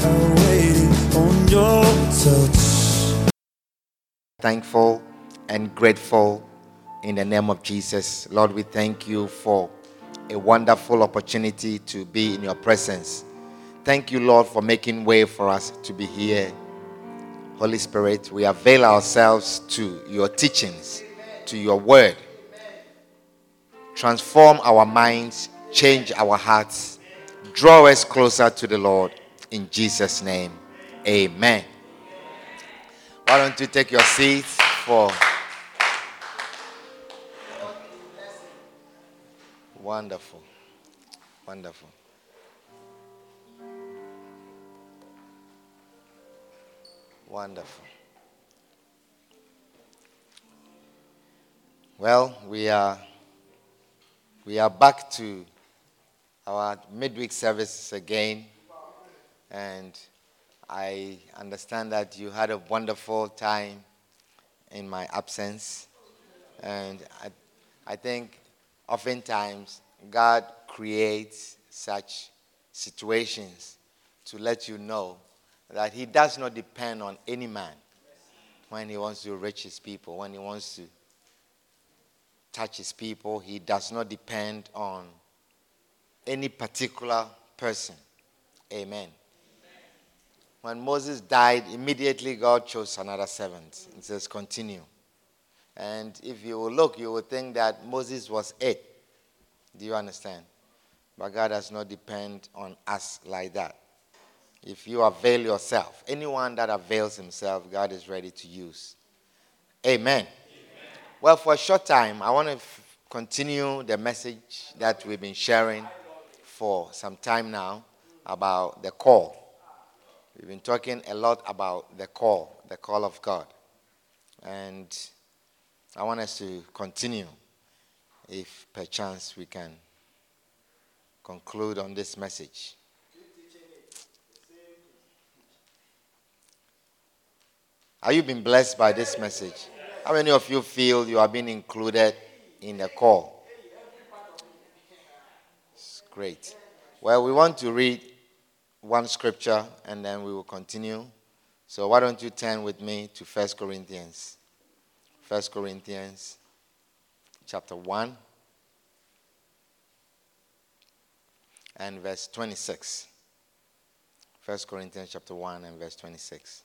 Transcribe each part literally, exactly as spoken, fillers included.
Are waiting on your touch. Thankful and grateful in the name of Jesus. Lord, we thank you for a wonderful opportunity to be in your presence. Thank you, Lord, for making way for us to be here. Holy Spirit, we avail ourselves to your teachings, to your word. Transform our minds, change our hearts, draw us closer to the Lord. In Jesus' name, amen. Why don't you take your seats for... Wonderful. Wonderful. Wonderful. Well, we are, we are back to our midweek services again. And I understand that you had a wonderful time in my absence. And I, I think oftentimes God creates such situations to let you know that he does not depend on any man when he wants to reach his people, when he wants to touch his people. He does not depend on any particular person. Amen. When Moses died, immediately God chose another servant. It says, continue. And if you will look, you will think that Moses was it. Do you understand? But God does not depend on us like that. If you avail yourself, anyone that avails himself, God is ready to use. Amen. Amen. Well, for a short time, I want to f- continue the message that we've been sharing for some time now about the call. We've been talking a lot about the call, the call of God. And I want us to continue, if perchance we can conclude on this message. Are you being blessed by this message? How many of you feel you are being included in the call? It's great. Well, we want to read one scripture, and then we will continue. So why don't you turn with me to First Corinthians. First Corinthians chapter one and verse twenty-six. First Corinthians chapter one and verse twenty-six.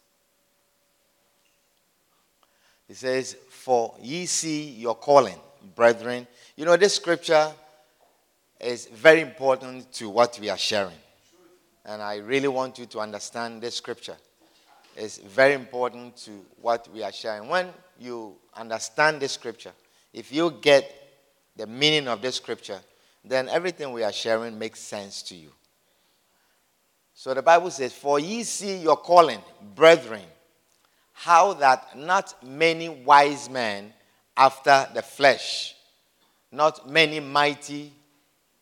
It says, "For ye see your calling, brethren." You know, this scripture is very important to what we are sharing. And I really want you to understand this scripture. It's very important to what we are sharing. When you understand this scripture, if you get the meaning of this scripture, then everything we are sharing makes sense to you. So the Bible says, "For ye see your calling, brethren, how that not many wise men after the flesh, not many mighty,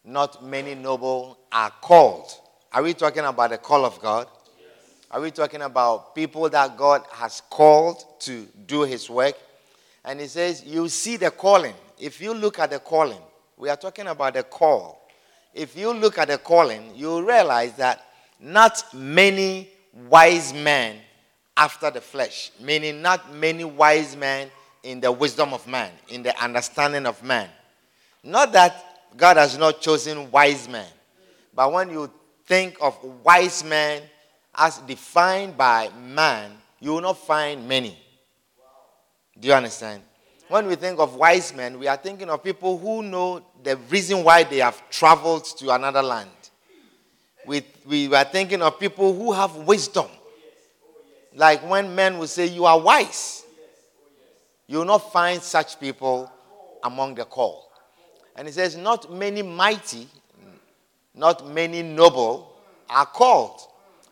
not many noble are called." Are we talking about the call of God? Yes. Are we talking about people that God has called to do his work? And he says, you see the calling. If you look at the calling, we are talking about the call. If you look at the calling, you realize that not many wise men after the flesh, meaning not many wise men in the wisdom of man, in the understanding of man. Not that God has not chosen wise men, but when you think of wise men as defined by man, you will not find many. Do you understand? When we think of wise men, we are thinking of people who know the reason why they have traveled to another land. We, we are thinking of people who have wisdom. Like when men will say, you are wise. You will not find such people among the called. And it says, not many mighty, not many noble are called.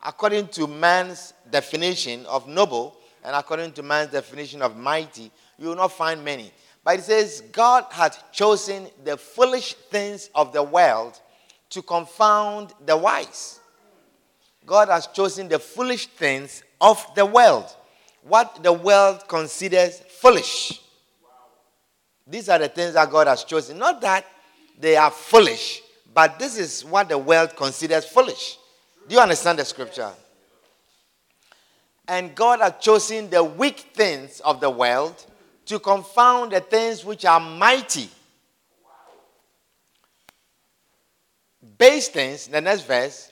according to man's definition of noble and according to man's definition of mighty, you will not find many. But it says, God hath chosen the foolish things of the world to confound the wise. God has chosen the foolish things of the world. What the world considers foolish. Wow. These are the things that God has chosen. Not that they are foolish, but this is what the world considers foolish. Do you understand the scripture? And God has chosen the weak things of the world to confound the things which are mighty. Base things, the next verse,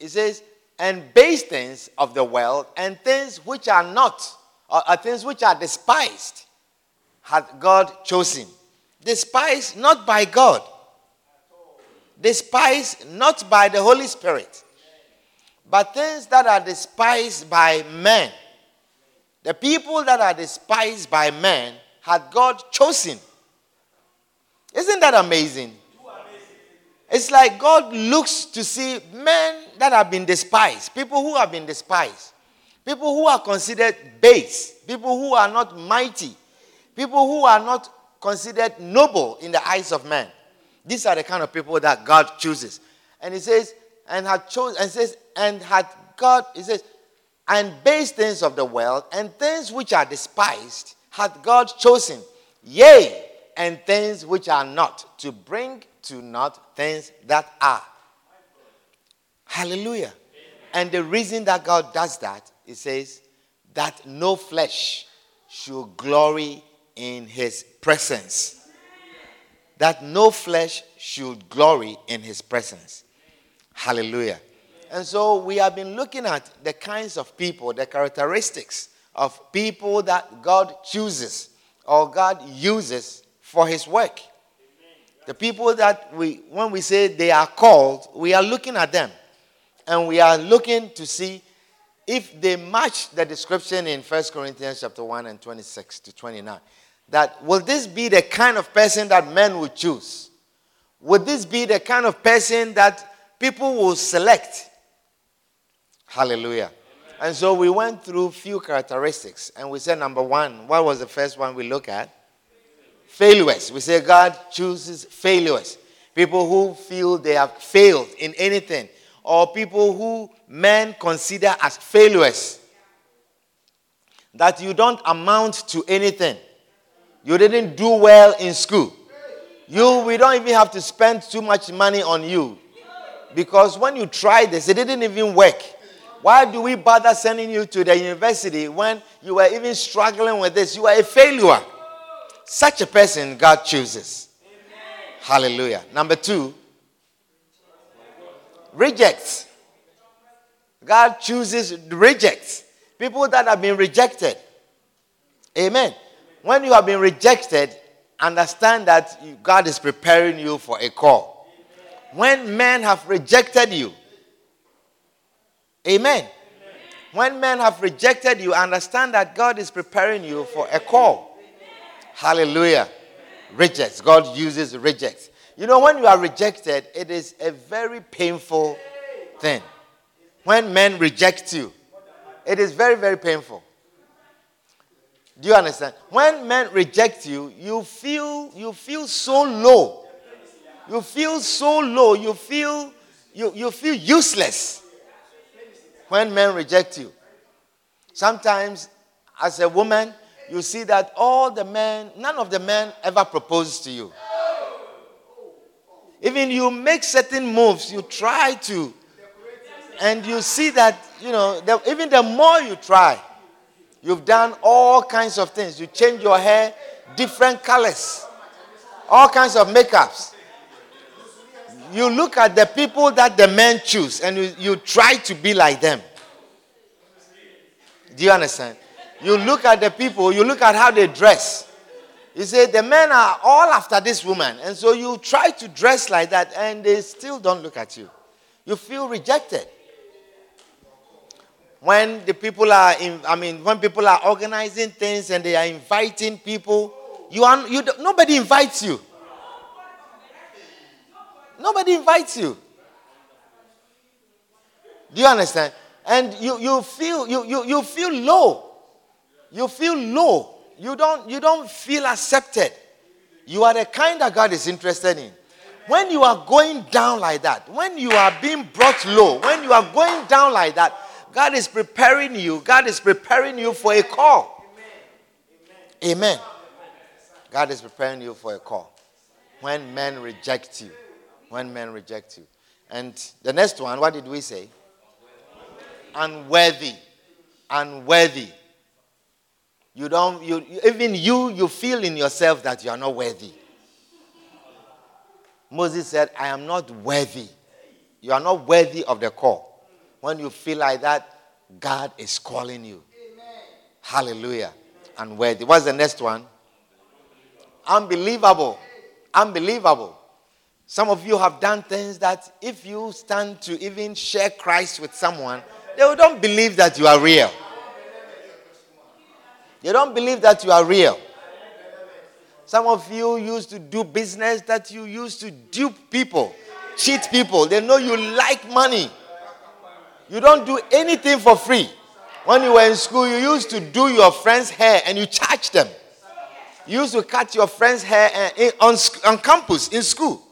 it says, and base things of the world, and things which are not, or, or things which are despised, hath God chosen. Despised not by God. Despised not by the Holy Spirit. But things that are despised by men. The people that are despised by men, hath God chosen. Isn't that amazing? It's like God looks to see men that have been despised, people who have been despised, people who are considered base, people who are not mighty, people who are not considered noble in the eyes of men. These are the kind of people that God chooses. And He says, and had chosen, and says, and had God, He says, and base things of the world and things which are despised hath God chosen, yea, and things which are not, to bring to not things that are. Hallelujah. Amen. And the reason that God does that, it says, that no flesh should glory in His presence. That no flesh should glory in His presence. Hallelujah. Amen. And so we have been looking at the kinds of people, the characteristics of people that God chooses or God uses for His work. The people that we, when we say they are called, we are looking at them. And we are looking to see if they match the description in First Corinthians chapter one and twenty-six to twenty-nine. That, will this be the kind of person that men will choose? Will this be the kind of person that people will select? Hallelujah. Amen. And so we went through few characteristics. And we said, number one, what was the first one we looked at? Failures. We say God chooses failures. People who feel they have failed in anything. Or people who men consider as failures. That you don't amount to anything. You didn't do well in school. You, we don't even have to spend too much money on you. Because when you tried this, it didn't even work. Why do we bother sending you to the university when you were even struggling with this? You are a failure. Such a person God chooses. Amen. Hallelujah. Number two, rejects. God chooses rejects. People that have been rejected. Amen. When you have been rejected, understand that God is preparing you for a call. When men have rejected you, amen. When men have rejected you, understand that God is preparing you for a call. Hallelujah. Amen. Rejects. God uses rejects. You know, when you are rejected, it is a very painful thing. When men reject you, it is very, very painful. Do you understand? When men reject you, you feel you feel so low. You feel so low. You feel you, you feel useless when men reject you. Sometimes, as a woman, you see that all the men, none of the men ever proposed to you. Even you make certain moves, you try to, and you see that, you know, the, even the more you try, you've done all kinds of things. You change your hair, different colors, all kinds of makeups. You look at the people that the men choose, and you, you try to be like them. Do you understand? You look at the people, you look at how they dress. You say, the men are all after this woman. And so you try to dress like that, and they still don't look at you. You feel rejected. When the people are, in, I mean, when people are organizing things and they are inviting people, you are, you nobody invites you. Nobody invites you. Do you understand? and you you feel you you you feel low. You feel low. You don't you don't feel accepted. You are the kind that God is interested in. When you are going down like that, when you are being brought low, when you are going down like that, God is preparing you. God is preparing you for a call. Amen. Amen. God is preparing you for a call. When men reject you. When men reject you. And the next one, what did we say? Unworthy. Unworthy. You don't, you, even you, you feel in yourself that you are not worthy. Moses said, I am not worthy. You are not worthy of the call. When you feel like that, God is calling you. Amen. Hallelujah. Amen. Unworthy. What's the next one? Unbelievable. Unbelievable. Some of you have done things that if you stand to even share Christ with someone, they don't believe that you are real. They don't believe that you are real. Some of you used to do business that you used to dupe people, cheat people. They know you like money. You don't do anything for free. When you were in school, you used to do your friend's hair and you charge them. You used to cut your friend's hair on, on campus, in school.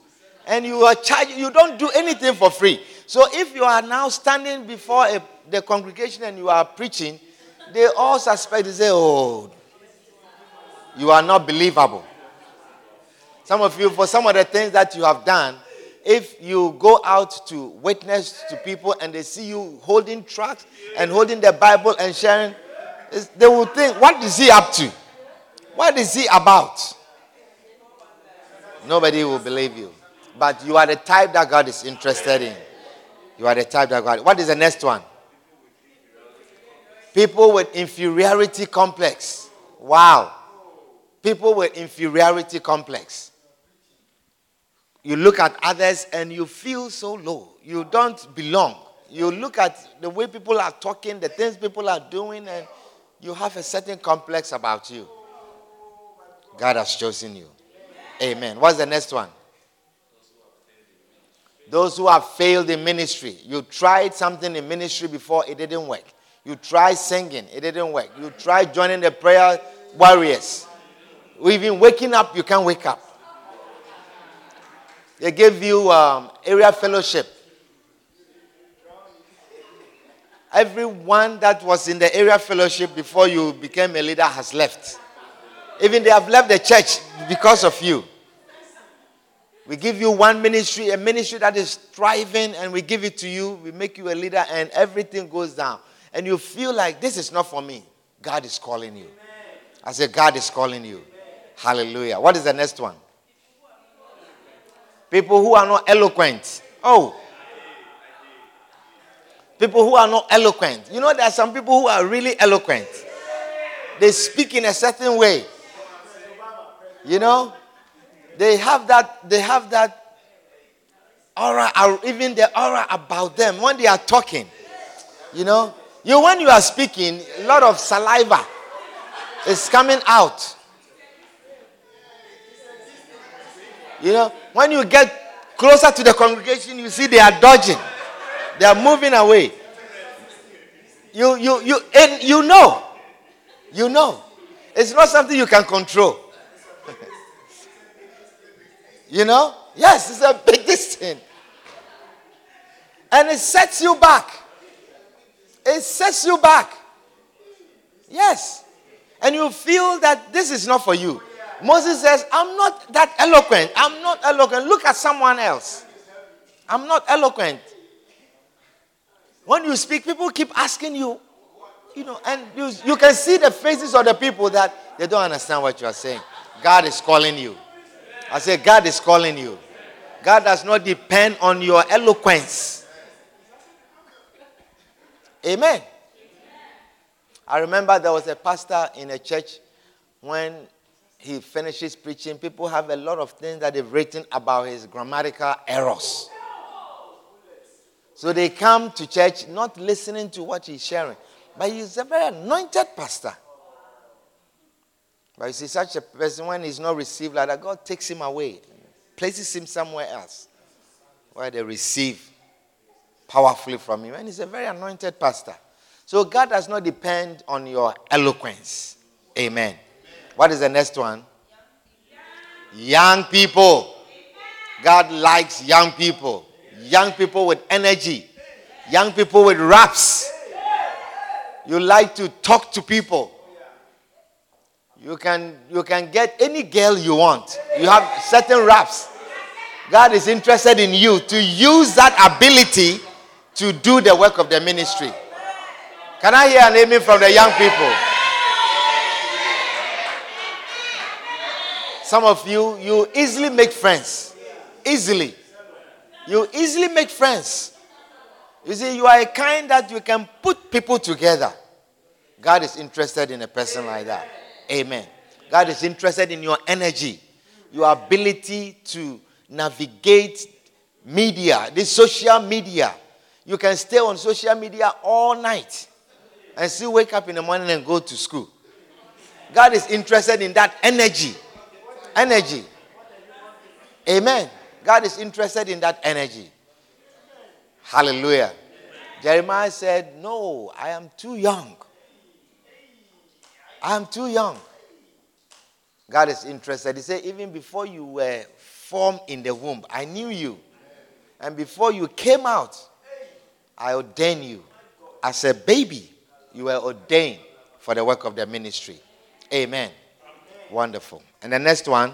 And you are charged. You don't do anything for free. So if you are now standing before a, the congregation and you are preaching, they all suspect, they say, oh, you are not believable. Some of you, for some of the things that you have done, if you go out to witness to people and they see you holding tracts and holding the Bible and sharing, they will think, what is he up to? What is he about? Nobody will believe you. But you are the type that God is interested in. You are the type that God... What is the next one? People with inferiority complex. Wow. People with inferiority complex. You look at others and you feel so low. You don't belong. You look at the way people are talking, the things people are doing, and you have a certain complex about you. God has chosen you. Amen. What's the next one? Those who have failed in ministry. You tried something in ministry before, it didn't work. You tried singing, it didn't work. You tried joining the prayer warriors. Even waking up, you can't wake up. They gave you um, area fellowship. Everyone that was in the area fellowship before you became a leader has left. Even they have left the church because of you. We give you one ministry, a ministry that is thriving, and we give it to you. We make you a leader, and everything goes down. And you feel like, this is not for me. God is calling you. Amen. I say, God is calling you. Amen. Hallelujah. What is the next one? People who are not eloquent. Oh. People who are not eloquent. You know, there are some people who are really eloquent. They speak in a certain way. You know? They have that, they have that aura, or even the aura about them when they are talking. You know, you when you are speaking, a lot of saliva is coming out. You know, when you get closer to the congregation, you see they are dodging. They are moving away. You you you and you know. You know. It's not something you can control. You know? Yes, it's the biggest thing. And it sets you back. It sets you back. Yes. And you feel that this is not for you. Moses says, I'm not that eloquent. I'm not eloquent. Look at someone else. I'm not eloquent. When you speak, people keep asking you, you know, and you, you can see the faces of the people that they don't understand what you are saying. God is calling you. I say, God is calling you. God does not depend on your eloquence. Amen. Amen. I remember there was a pastor in a church. When he finishes preaching, people have a lot of things that they've written about his grammatical errors. So they come to church not listening to what he's sharing. But he's a very anointed pastor. But you see, such a person, when he's not received like that, God takes him away, places him somewhere else where they receive powerfully from you. And he's a very anointed pastor. So God does not depend on your eloquence. Amen. Amen. What is the next one? Young, young people. Amen. God likes young people. Yes. Young people with energy. Yes. Young people with raps. Yes. You like to talk to people. You can, you can get any girl you want. You have certain raps. God is interested in you to use that ability to do the work of the ministry. Can I hear an amen from the young people? Some of you, you easily make friends. Easily. You easily make friends. You see, you are a kind that you can put people together. God is interested in a person like that. Amen. God is interested in your energy, your ability to navigate media, the social media. You can stay on social media all night and still wake up in the morning and go to school. God is interested in that energy. Energy. Amen. God is interested in that energy. Hallelujah. Jeremiah said, no, I am too young. I am too young. God is interested. He said, even before you were formed in the womb, I knew you. And before you came out, I ordained you. As a baby, you were ordained for the work of the ministry. Amen. Wonderful. And the next one.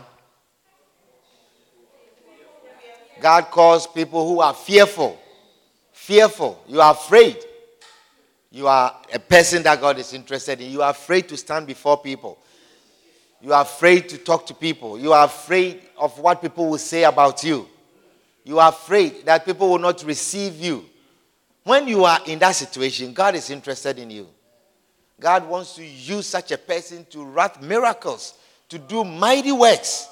God calls people who are fearful. Fearful. You are afraid. You are a person that God is interested in. You are afraid to stand before people. You are afraid to talk to people. You are afraid of what people will say about you. You are afraid that people will not receive you. When you are in that situation, God is interested in you. God wants to use such a person to wrought miracles, to do mighty works.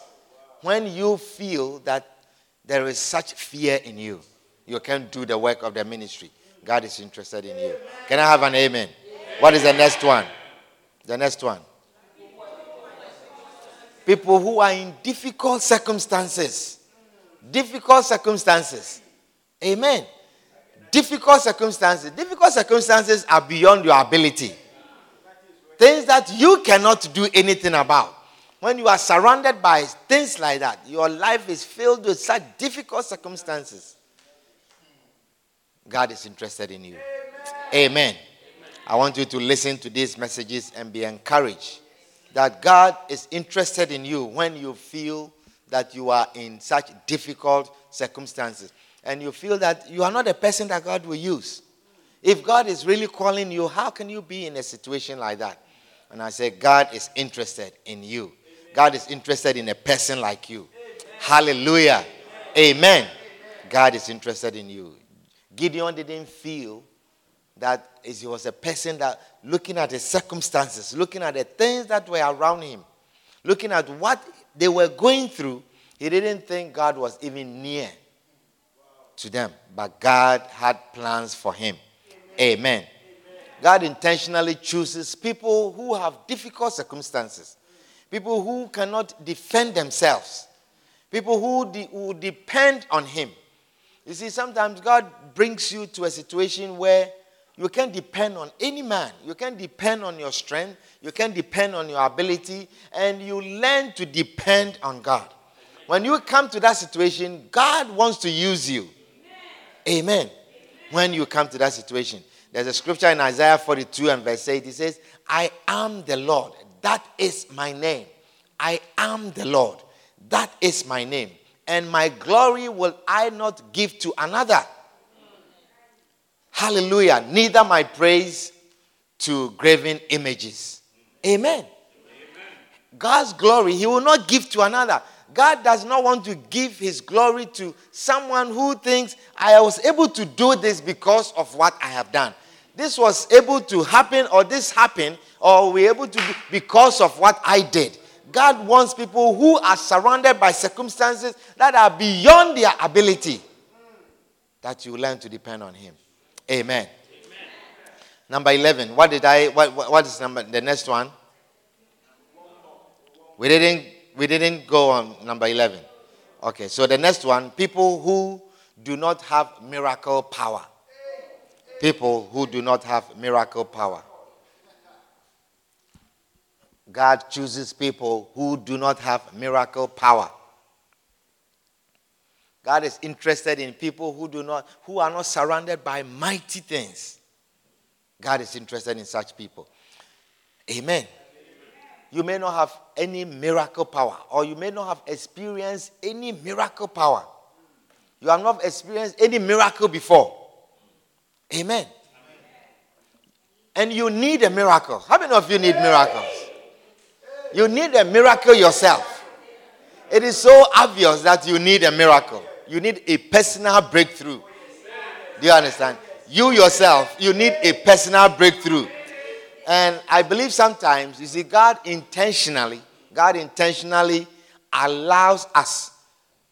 When you feel that there is such fear in you, you can't do the work of the ministry. God is interested in you. Can I have an amen? Amen? What is the next one? The next one. People who are in difficult circumstances. Difficult circumstances. Amen. Difficult circumstances. Difficult circumstances are beyond your ability. Things that you cannot do anything about. When you are surrounded by things like that, your life is filled with such difficult circumstances. God is interested in you. Amen. Amen. Amen. I want you to listen to these messages and be encouraged that God is interested in you when you feel that you are in such difficult circumstances and you feel that you are not a person that God will use. If God is really calling you, how can you be in a situation like that? And I say, God is interested in you. God is interested in a person like you. Hallelujah. Amen. Amen. God is interested in you. Gideon didn't feel that he was a person that, looking at the circumstances, looking at the things that were around him, looking at what they were going through, he didn't think God was even near to them. But God had plans for him. Amen. Amen. Amen. God intentionally chooses people who have difficult circumstances, people who cannot defend themselves, people who, de- who depend on him. You see, sometimes God brings you to a situation where you can't depend on any man. You can't depend on your strength. You can't depend on your ability. And you learn to depend on God. When you come to that situation, God wants to use you. Amen. Amen. When you come to that situation. There's a scripture in Isaiah forty-two and verse eight. It says, I am the Lord. That is my name. I am the Lord. That is my name. And my glory will I not give to another. Hallelujah. Neither my praise to graven images. Amen. Amen. God's glory, he will not give to another. God does not want to give his glory to someone who thinks, I was able to do this because of what I have done. This was able to happen, or this happened, or we're able to do because of what I did. God wants people who are surrounded by circumstances that are beyond their ability, that you learn to depend on him. Amen. Amen. Number eleven. What did I? What, what is number? The next one. We didn't. We didn't go on number eleven. Okay. So the next one. People who do not have miracle power. people who do not have miracle power. God chooses people who do not have miracle power. God is interested in people who do not, who are not surrounded by mighty things. God is interested in such people. Amen. You may not have any miracle power, or you may not have experienced any miracle power. You have not experienced any miracle before. Amen. Amen. And you need a miracle. How many of you need miracles? You need a miracle yourself. It is so obvious that you need a miracle. You need a personal breakthrough. Do you understand? You yourself, you need a personal breakthrough. And I believe sometimes, you see, God intentionally, God intentionally allows us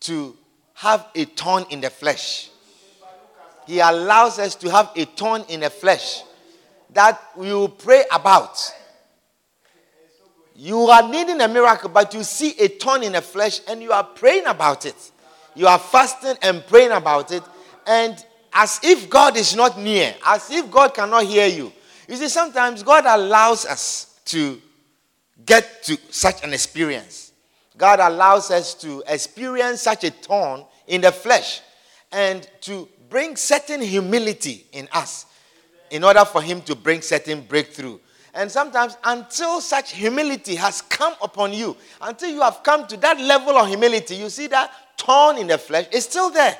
to have a thorn in the flesh. He allows us to have a thorn in the flesh that we will pray about. You are needing a miracle, but you see a thorn in the flesh and you are praying about it. You are fasting and praying about it. And as if God is not near, as if God cannot hear you. You see, sometimes God allows us to get to such an experience. God allows us to experience such a thorn in the flesh and to bring certain humility in us in order for him to bring certain breakthrough. And sometimes until such humility has come upon you, until you have come to that level of humility, you see that thorn in the flesh is still there.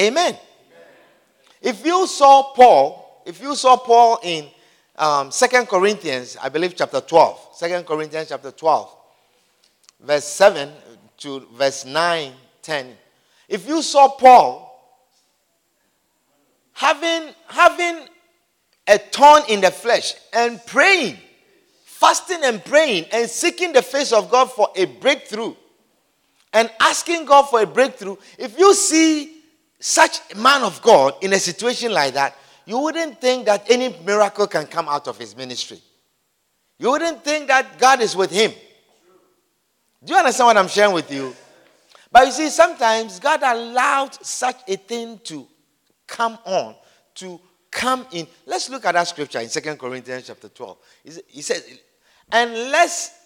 Amen. If you saw Paul, If you saw Paul in um, Second Corinthians, I believe chapter twelve, Second Corinthians chapter twelve, verse seven to verse nine, ten. If you saw Paul having, having a thorn in the flesh and praying, fasting and praying and seeking the face of God for a breakthrough and asking God for a breakthrough, if you see such a man of God in a situation like that, you wouldn't think that any miracle can come out of his ministry. You wouldn't think that God is with him. Do you understand what I'm sharing with you? But you see, sometimes God allowed such a thing to come on, to come in. Let's look at that scripture in Second Corinthians chapter twelve. He says, unless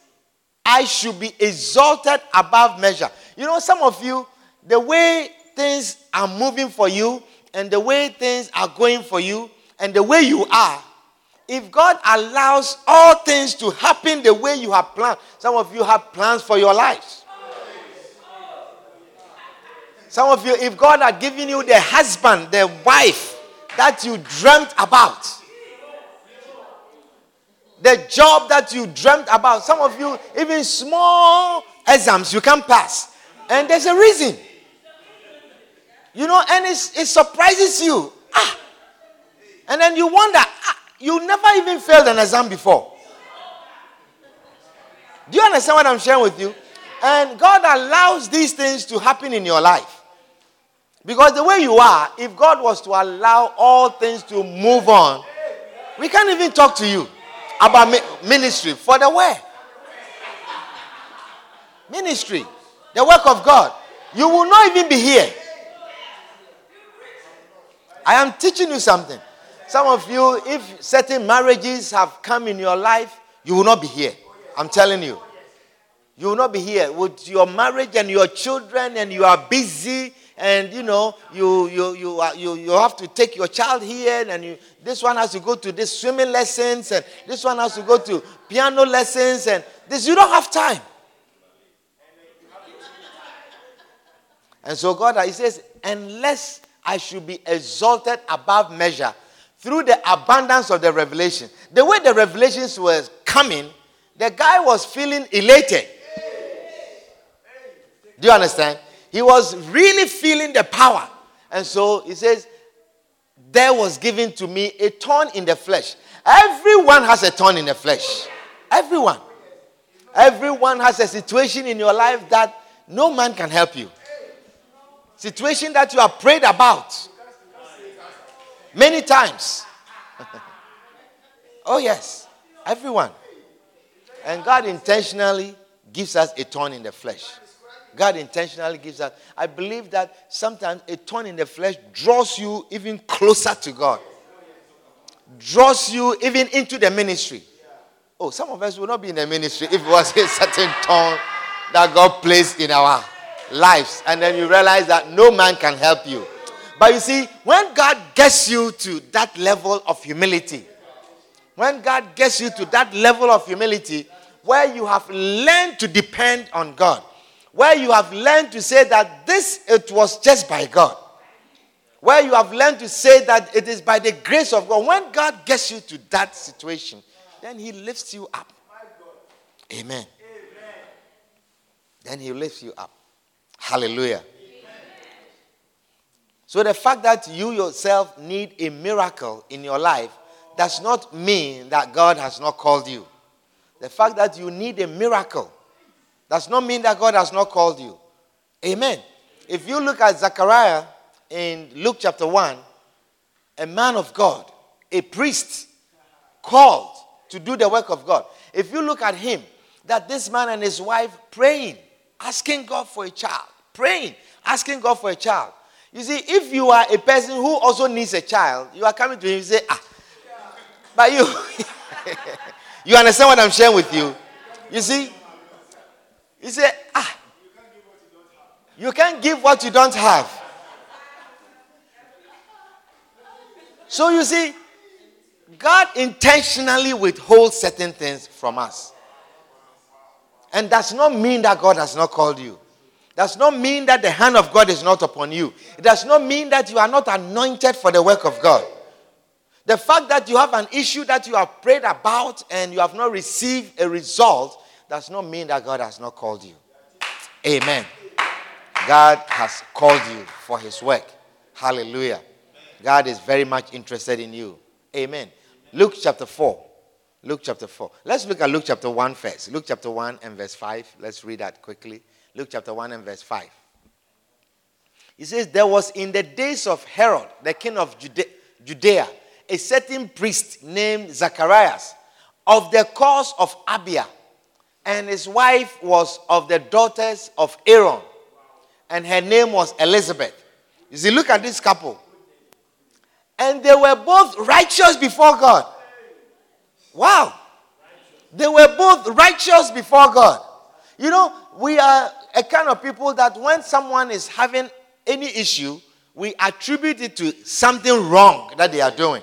I should be exalted above measure. You know, some of you, the way things are moving for you, and the way things are going for you, and the way you are, if God allows all things to happen the way you have planned, some of you have plans for your lives. Some of you, if God had given you the husband, the wife that you dreamt about, the job that you dreamt about, some of you, even small exams you can't pass. And there's a reason. You know, and it's, it surprises you. Ah! And then you wonder, ah, you never even failed an exam before. Do you understand what I'm sharing with you? And God allows these things to happen in your life. Because the way you are, if God was to allow all things to move on, we can't even talk to you about ministry for the way. Ministry, the work of God. You will not even be here. I am teaching you something. Some of you, if certain marriages have come in your life, you will not be here. I'm telling you. You will not be here. With your marriage and your children, and you are busy, and you know, you you you are, you, you have to take your child here, and you, this one has to go to this swimming lessons, and this one has to go to piano lessons, and this, you don't have time. And so God, he says, unless I should be exalted above measure through the abundance of the revelation. The way the revelations were coming, the guy was feeling elated. Do you understand? He was really feeling the power. And so he says, there was given to me a thorn in the flesh. Everyone has a thorn in the flesh. Everyone. Everyone has a situation in your life that no man can help you. Situation that you have prayed about many times. Oh yes, everyone. And God intentionally gives us a thorn in the flesh. God intentionally gives us. I believe that sometimes a thorn in the flesh draws you even closer to God. Draws you even into the ministry. Oh, some of us would not be in the ministry if it was a certain thorn that God placed in our lives. And then you realize that no man can help you. But you see, when God gets you to that level of humility, when God gets you to that level of humility, where you have learned to depend on God, where you have learned to say that this, it was just by God, where you have learned to say that it is by the grace of God, when God gets you to that situation, then he lifts you up. Amen. Amen. Then he lifts you up. Hallelujah. Amen. So the fact that you yourself need a miracle in your life does not mean that God has not called you. The fact that you need a miracle does not mean that God has not called you. Amen. If you look at Zechariah in Luke chapter one, a man of God, a priest, called to do the work of God. If you look at him, that this man and his wife praying, asking God for a child, praying, asking God for a child. You see, if you are a person who also needs a child, you are coming to him and say, ah, but you, you understand what I'm sharing with you? You see, you say, ah, you can't give what you don't have. So you see, God intentionally withholds certain things from us. And does not mean that God has not called you. Does not mean that the hand of God is not upon you. It does not mean that you are not anointed for the work of God. The fact that you have an issue that you have prayed about and you have not received a result does not mean that God has not called you. Amen. God has called you for his work. Hallelujah. God is very much interested in you. Amen. Luke chapter four. Luke chapter four. Let's look at Luke chapter one first. Luke chapter one and verse five. Let's read that quickly. Luke chapter one and verse five. It says, there was in the days of Herod, the king of Judea, a certain priest named Zacharias, of the course of Abia, and his wife was of the daughters of Aaron, and her name was Elizabeth. You see, look at this couple. And they were both righteous before God. Wow. They were both righteous before God. You know, we are a kind of people that when someone is having any issue, we attribute it to something wrong that they are doing.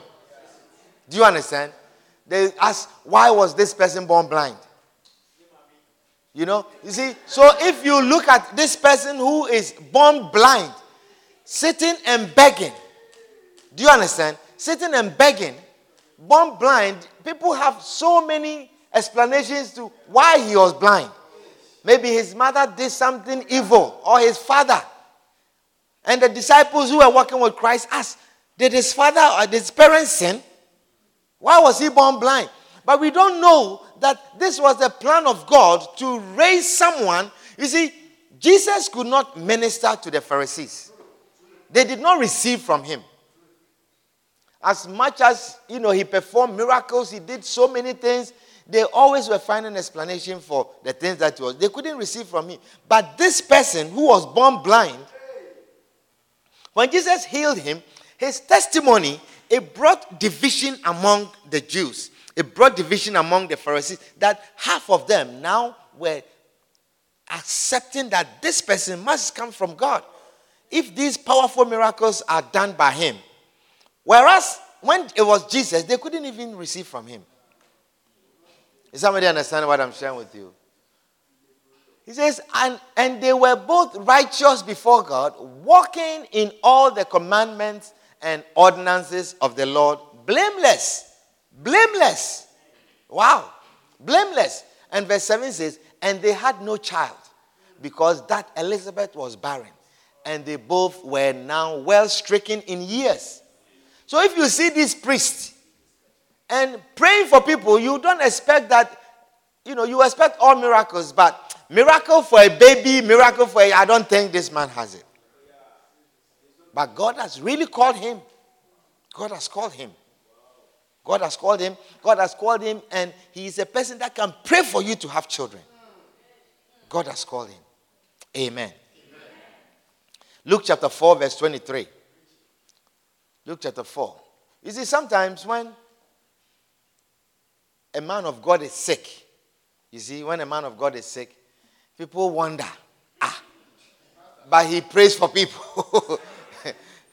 Do you understand? They ask, why was this person born blind? You know, you see, so if you look at this person who is born blind, sitting and begging, do you understand? Sitting and begging, born blind, people have so many explanations to why he was blind. Maybe his mother did something evil, or his father. And the disciples who were walking with Christ asked, did his father or did his parents sin? Why was he born blind? But we don't know that this was the plan of God to raise someone. You see, Jesus could not minister to the Pharisees. They did not receive from him. As much as, you know, he performed miracles, he did so many things, they always were finding explanation for the things that he was. They couldn't receive from him. But this person who was born blind, when Jesus healed him, his testimony, it brought division among the Jews. It brought division among the Pharisees, that half of them now were accepting that this person must come from God if these powerful miracles are done by him. Whereas, when it was Jesus, they couldn't even receive from him. Does somebody understand what I'm sharing with you? He says, and, and they were both righteous before God, walking in all the commandments and ordinances of the Lord, blameless. Blameless. Wow. Blameless. And verse seven says, and they had no child, because that Elizabeth was barren, and they both were now well stricken in years. So if you see this priest and praying for people, you don't expect that, you know, you expect all miracles, but miracle for a baby, miracle for a, I don't think this man has it. But God has really called him. God has called him. God has called him. God has called him, and he is a person that can pray for you to have children. God has called him. Amen. Amen. Luke chapter four, verse twenty-three. Luke chapter four. You see, sometimes when a man of God is sick, you see, when a man of God is sick, people wonder. Ah, but he prays for people.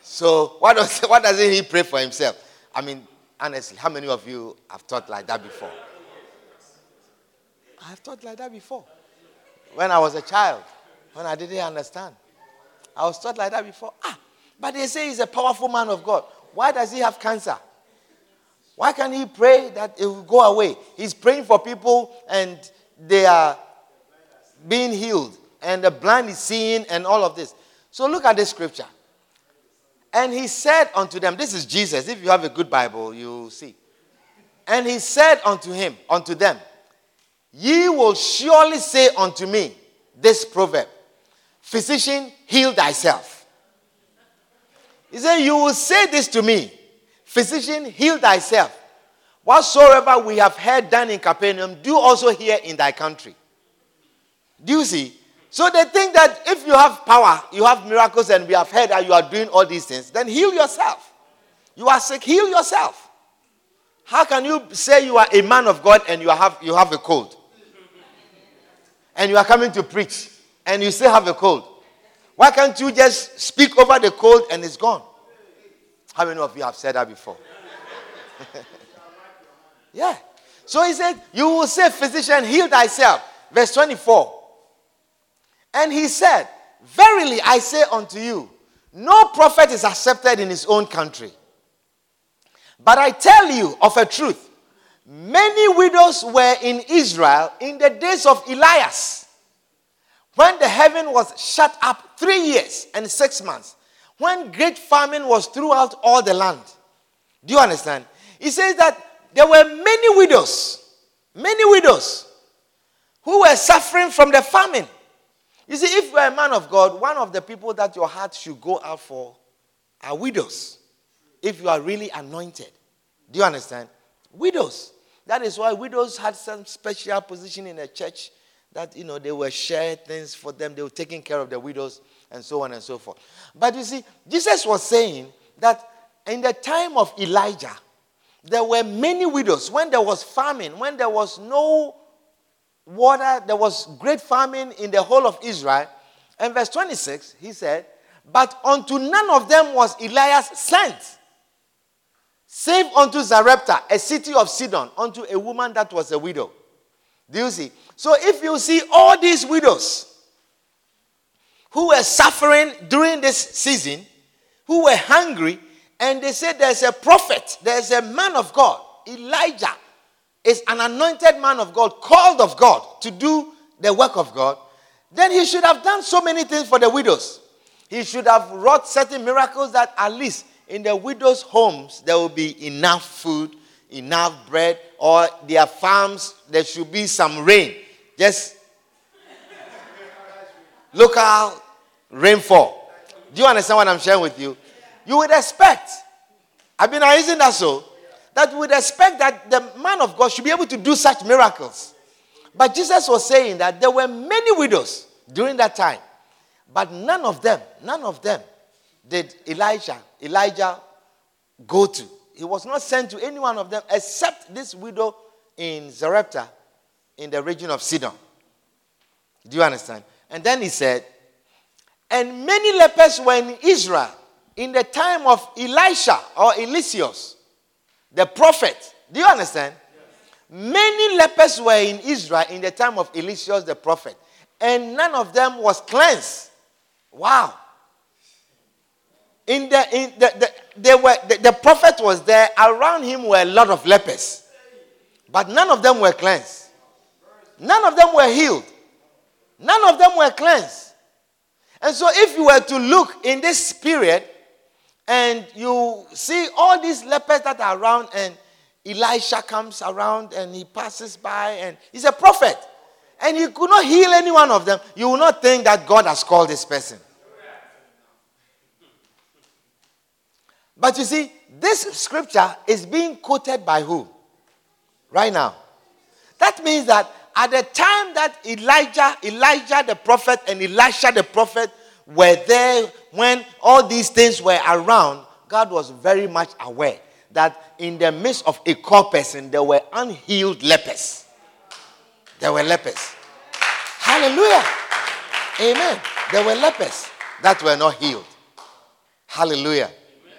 So why does, why doesn't he pray for himself? I mean, honestly, how many of you have thought like that before? I've thought like that before. When I was a child, when I didn't understand, I was taught like that before. Ah, but they say he's a powerful man of God. Why does he have cancer? Why can't he pray that it will go away? He's praying for people and they are being healed. And the blind is seeing and all of this. So look at this scripture. And he said unto them, this is Jesus. If you have a good Bible, you see. And he said unto him, unto them, ye will surely say unto me this proverb, physician, heal thyself. He said, you will say this to me, physician, heal thyself. Whatsoever we have heard done in Capernaum, do also here in thy country. Do you see? So they think that if you have power, you have miracles, and we have heard that you are doing all these things, then heal yourself. You are sick, heal yourself. How can you say you are a man of God and you have, you have a cold? And you are coming to preach and you still have a cold. Why can't you just speak over the cold and it's gone? How many of you have said that before? Yeah. So he said, you will say, physician, heal thyself. Verse twenty-four. And he said, verily I say unto you, no prophet is accepted in his own country. But I tell you of a truth, many widows were in Israel in the days of Elias, when the heaven was shut up three years and six months, when great famine was throughout all the land. Do you understand? He says that there were many widows, many widows who were suffering from the famine. You see, if you are a man of God, one of the people that your heart should go out for are widows. If you are really anointed. Do you understand? Widows. That is why widows had some special position in the church that, you know, they were sharing things for them. They were taking care of the widows and so on and so forth. But you see, Jesus was saying that in the time of Elijah, there were many widows. When there was famine, when there was no water, there was great famine in the whole of Israel. And verse twenty-six, he said, but unto none of them was Elias sent, save unto Zarepta, a city of Sidon, unto a woman that was a widow. Do you see? So if you see all these widows who were suffering during this season, who were hungry, and they said there's a prophet, there's a man of God, Elijah is an anointed man of God, called of God to do the work of God, then he should have done so many things for the widows. He should have wrought certain miracles that at least in the widows' homes there will be enough food, enough bread, or their farms there should be some rain. Just local rainfall. Do you understand what I'm sharing with you? You would expect, I mean, isn't that so? That we would expect that the man of God should be able to do such miracles. But Jesus was saying that there were many widows during that time. But none of them, none of them did Elijah, Elijah go to. He was not sent to any one of them except this widow in Zarepta in the region of Sidon. Do you understand? And then he said, and many lepers were in Israel in the time of Elisha or Eliseus, the prophet. Do you understand? Yes. Many lepers were in Israel in the time of Eliseus, the prophet. And none of them was cleansed. Wow. In the in the, the they were the, the prophet was there, around him were a lot of lepers. But none of them were cleansed. None of them were healed. None of them were cleansed. And so if you were to look in this period and you see all these lepers that are around, and Elisha comes around and he passes by and he's a prophet. And he could not heal any one of them, you will not think that God has called this person. But you see, this scripture is being quoted by who? Right now. That means that at the time that Elijah, Elijah the prophet and Elisha the prophet were there, when all these things were around, God was very much aware that in the midst of a core person, there were unhealed lepers. There were lepers. Hallelujah. Amen. There were lepers that were not healed. Hallelujah. Amen.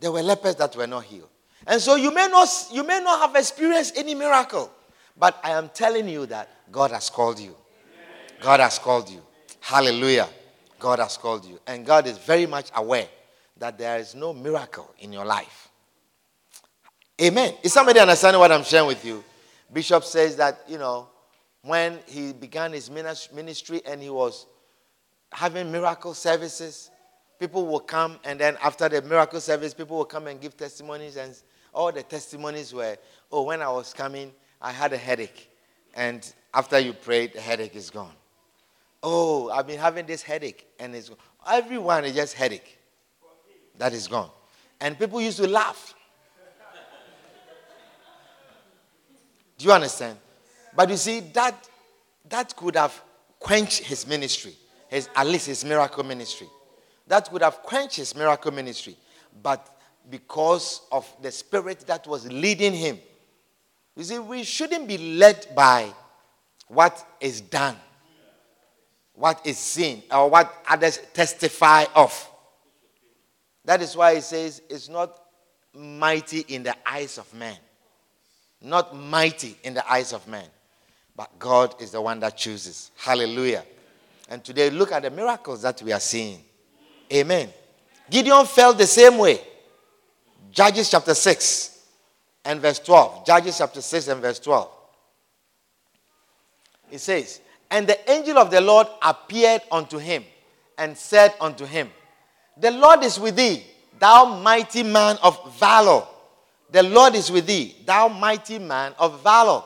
There were lepers that were not healed. And so you may not, you may not have experienced any miracle, but I am telling you that God has called you. Amen. God has called you. Hallelujah. God has called you. And God is very much aware that there is no miracle in your life. Amen. Is somebody understanding what I'm sharing with you? Bishop says that, you know, when he began his ministry and he was having miracle services, people will come, and then after the miracle service, people will come and give testimonies, and all the testimonies were, oh, when I was coming, I had a headache. And after you prayed, the headache is gone. Oh, I've been having this headache, and it's gone. Everyone is just headache. That is gone. And people used to laugh. Do you understand? But you see, that that could have quenched his ministry, his, at least his miracle ministry. That could have quenched his miracle ministry. But because of the spirit that was leading him, you see, we shouldn't be led by what is done, what is seen, or what others testify of. That is why he says it's not mighty in the eyes of man. Not mighty in the eyes of man. But God is the one that chooses. Hallelujah. And today, look at the miracles that we are seeing. Amen. Gideon felt the same way. Judges chapter six and verse twelve. Judges chapter six and verse twelve. It says, and the angel of the Lord appeared unto him and said unto him, the Lord is with thee, thou mighty man of valor. The Lord is with thee, thou mighty man of valor.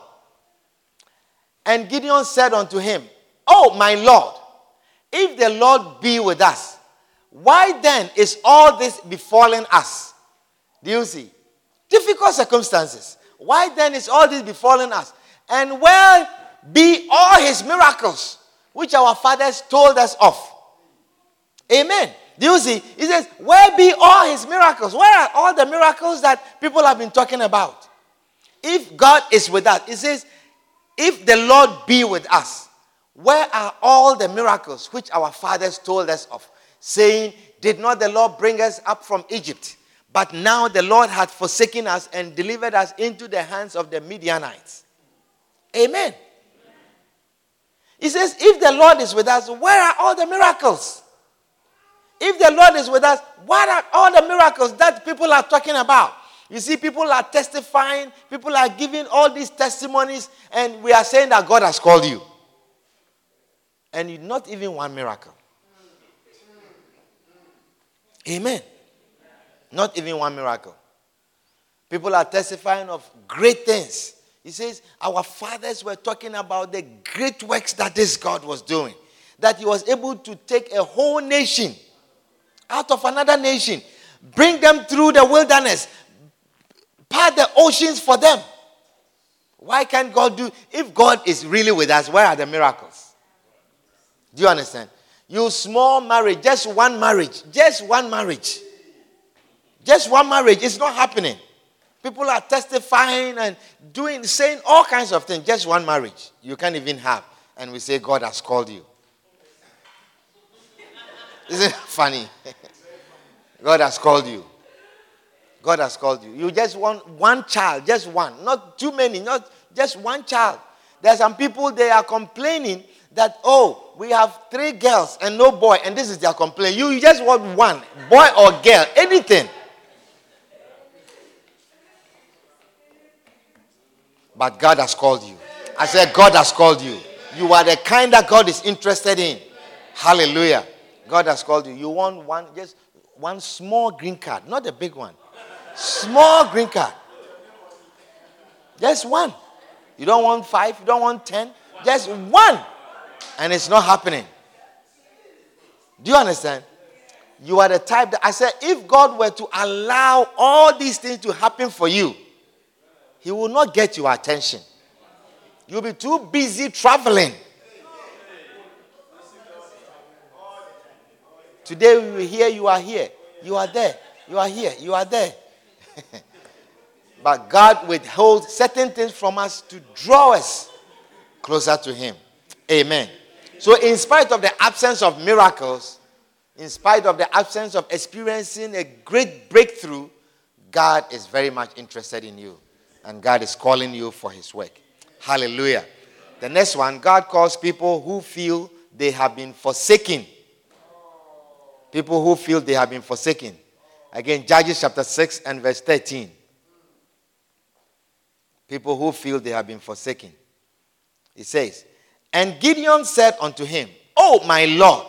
And Gideon said unto him, oh, my Lord, if the Lord be with us, why then is all this befalling us? Do you see? Difficult circumstances. Why then is all this befalling us? And where be all his miracles, which our fathers told us of? Amen. Do you see? He says, where be all his miracles? Where are all the miracles that people have been talking about? If God is with us, it says, if the Lord be with us, where are all the miracles which our fathers told us of? Saying, did not the Lord bring us up from Egypt? But now the Lord hath forsaken us and delivered us into the hands of the Midianites. Amen. He says, if the Lord is with us, where are all the miracles? If the Lord is with us, what are all the miracles that people are talking about? You see, people are testifying, people are giving all these testimonies, and we are saying that God has called you. And not even one miracle. Amen. Not even one miracle. People are testifying of great things. He says, our fathers were talking about the great works that this God was doing, that he was able to take a whole nation out of another nation, bring them through the wilderness, part the oceans for them. Why can't God do? If God is really with us, where are the miracles? Do you understand? You small marriage, just one marriage, just one marriage, just one marriage. It's not happening. People are testifying and doing, saying all kinds of things. Just one marriage you can't even have, and we say God has called you. Isn't it funny? God has called you. God has called you. You just want one child, just one. Not too many, not just one child. There are some people, they are complaining that, oh, we have three girls and no boy, and this is their complaint. You, you just want one, boy or girl, anything. But God has called you. I said God has called you. You are the kind that God is interested in. Hallelujah. God has called you. You want one, just one small green card, not a big one. Small green card. Just one. You don't want five, you don't want ten. Just one. And it's not happening. Do you understand? You are the type that, I said, if God were to allow all these things to happen for you, he will not get your attention. You'll be too busy traveling. Today we will hear you are here. You are there. You are here. You are there. But God withholds certain things from us to draw us closer to Him. Amen. So in spite of the absence of miracles, in spite of the absence of experiencing a great breakthrough, God is very much interested in you. And God is calling you for His work. Hallelujah. The next one, God calls people who feel they have been forsaken. People who feel they have been forsaken. Again, Judges chapter six and verse thirteen. People who feel they have been forsaken. It says, and Gideon said unto him, O my Lord,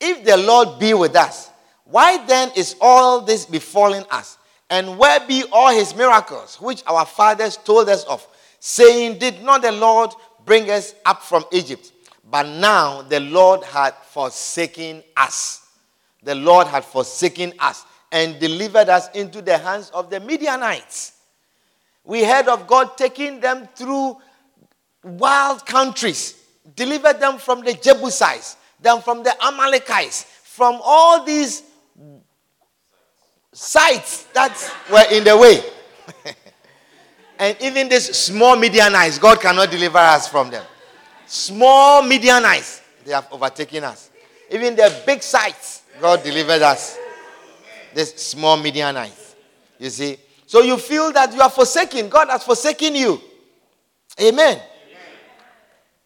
if the Lord be with us, why then is all this befalling us? And where be all his miracles, which our fathers told us of, saying, did not the Lord bring us up from Egypt? But now the Lord had forsaken us. The Lord had forsaken us and delivered us into the hands of the Midianites. We heard of God taking them through wild countries, delivered them from the Jebusites, them from the Amalekites, from all these sites that were in the way. And even these small Midianites, God cannot deliver us from them. Small Midianites, they have overtaken us. Even the big sites, God delivered us. These small Midianites, you see. So you feel that you are forsaken. God has forsaken you. Amen. Amen.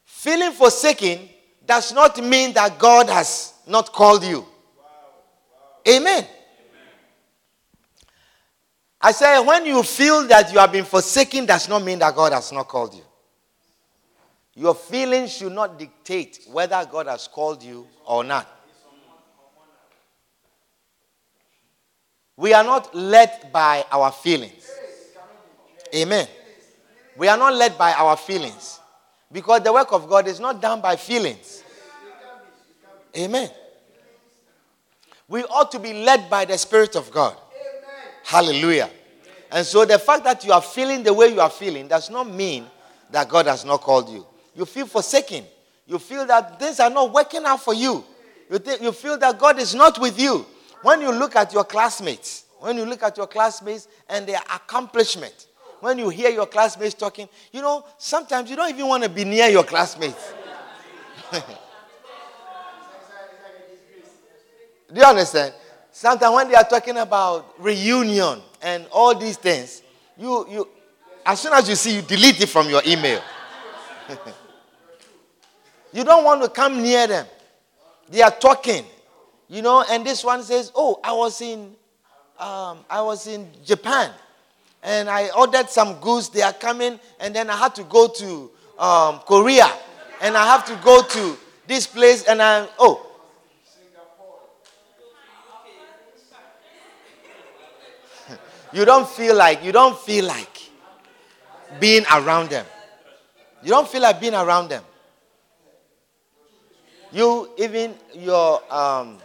Feeling forsaken does not mean that God has not called you. Wow. Wow. Amen. I say, when you feel that you have been forsaken, does not mean that God has not called you. Your feelings should not dictate whether God has called you or not. We are not led by our feelings. Amen. We are not led by our feelings. Because the work of God is not done by feelings. Amen. We ought to be led by the Spirit of God. Hallelujah. And so the fact that you are feeling the way you are feeling does not mean that God has not called you. You feel forsaken. You feel that things are not working out for you. You, th- you feel that God is not with you. When you look at your classmates, when you look at your classmates and their accomplishment, when you hear your classmates talking, you know, sometimes you don't even want to be near your classmates. Do you understand? Sometimes when they are talking about reunion and all these things, you, you, as soon as you see, you delete it from your email. You don't want to come near them. They are talking, you know. And this one says, "Oh, I was in, um, I was in Japan, and I ordered some goods. They are coming, and then I had to go to um, Korea, and I have to go to this place, and I oh." You don't feel like, you don't feel like being around them. You don't feel like being around them. You, even your um,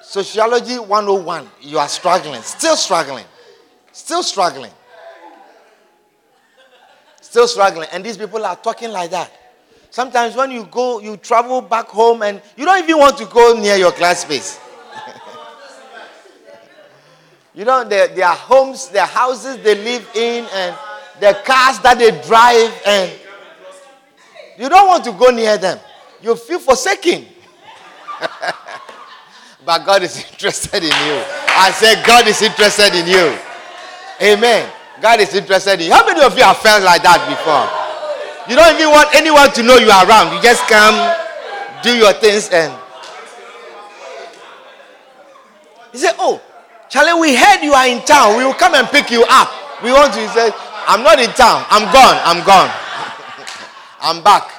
Sociology one oh one, you are struggling, still struggling, still struggling, still struggling. And these people are talking like that. Sometimes when you go, you travel back home and you don't even want to go near your classmates. You know, their, their homes, their houses they live in, and the cars that they drive, and you don't want to go near them. You feel forsaken. But God is interested in you. I said, God is interested in you. Amen. God is interested in you. How many of you have felt like that before? You don't even want anyone to know you are around. You just come, do your things, and you say, oh, Charlie, we heard you are in town. We will come and pick you up. We want you to say, I'm not in town. I'm gone. I'm gone. I'm back.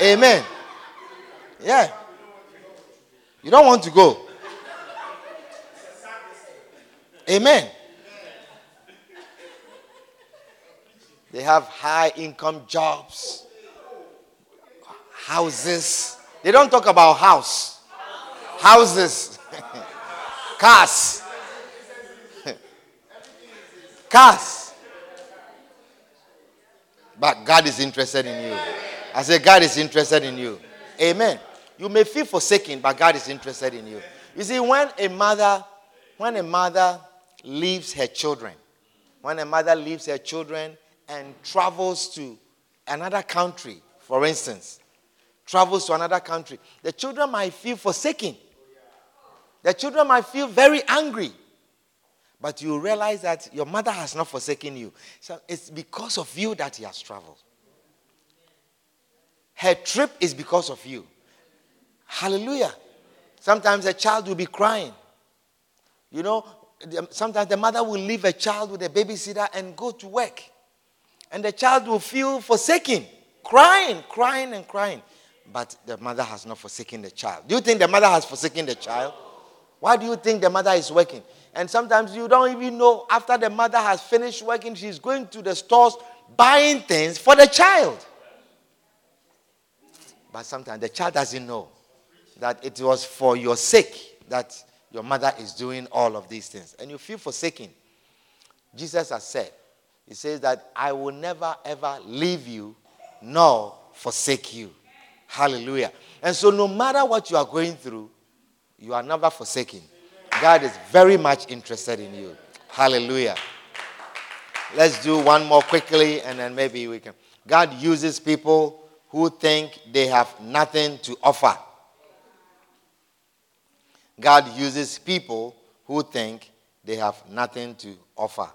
Amen. Yeah. You don't want to go. Amen. They have high income jobs. Houses. They don't talk about house. Houses. Cars. Curse. But God is interested in you. I say God is interested in you. Amen. You may feel forsaken, but God is interested in you. You see, when a mother, when a mother leaves her children, when a mother leaves her children and travels to another country, for instance, travels to another country, the children might feel forsaken. The children might feel very angry. But you realize that your mother has not forsaken you. So it's because of you that he has traveled. Her trip is because of you. Hallelujah. Sometimes a child will be crying. You know, sometimes the mother will leave a child with a babysitter and go to work. And the child will feel forsaken, crying, crying and crying. But the mother has not forsaken the child. Do you think the mother has forsaken the child? Why do you think the mother is working? And sometimes you don't even know, after the mother has finished working, she's going to the stores buying things for the child. But sometimes the child doesn't know that it was for your sake that your mother is doing all of these things. And you feel forsaken. Jesus has said, he says that I will never ever leave you nor forsake you. Hallelujah. And so no matter what you are going through, you are never forsaken. God is very much interested in you. Hallelujah. Let's do one more quickly and then maybe we can. God uses people who think they have nothing to offer. God uses people who think they have nothing to offer.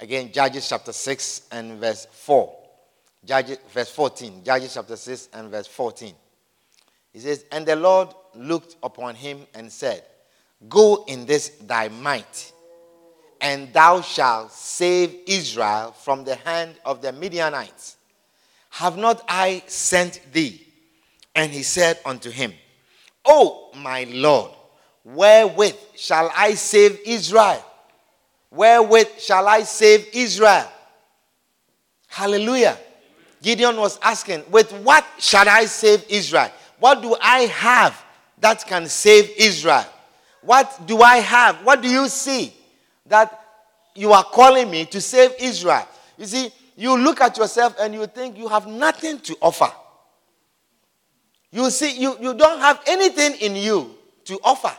Again, Judges chapter six and verse four. Judges, verse fourteen. Judges chapter six and verse fourteen. He says, and the Lord looked upon him and said, go in this thy might, and thou shalt save Israel from the hand of the Midianites. Have not I sent thee? And he said unto him, O my Lord, wherewith shall I save Israel? Wherewith shall I save Israel? Hallelujah. Gideon was asking, with what shall I save Israel? What do I have that can save Israel? What do I have? What do you see that you are calling me to save Israel? You see, you look at yourself and you think you have nothing to offer. You see, you, you don't have anything in you to offer.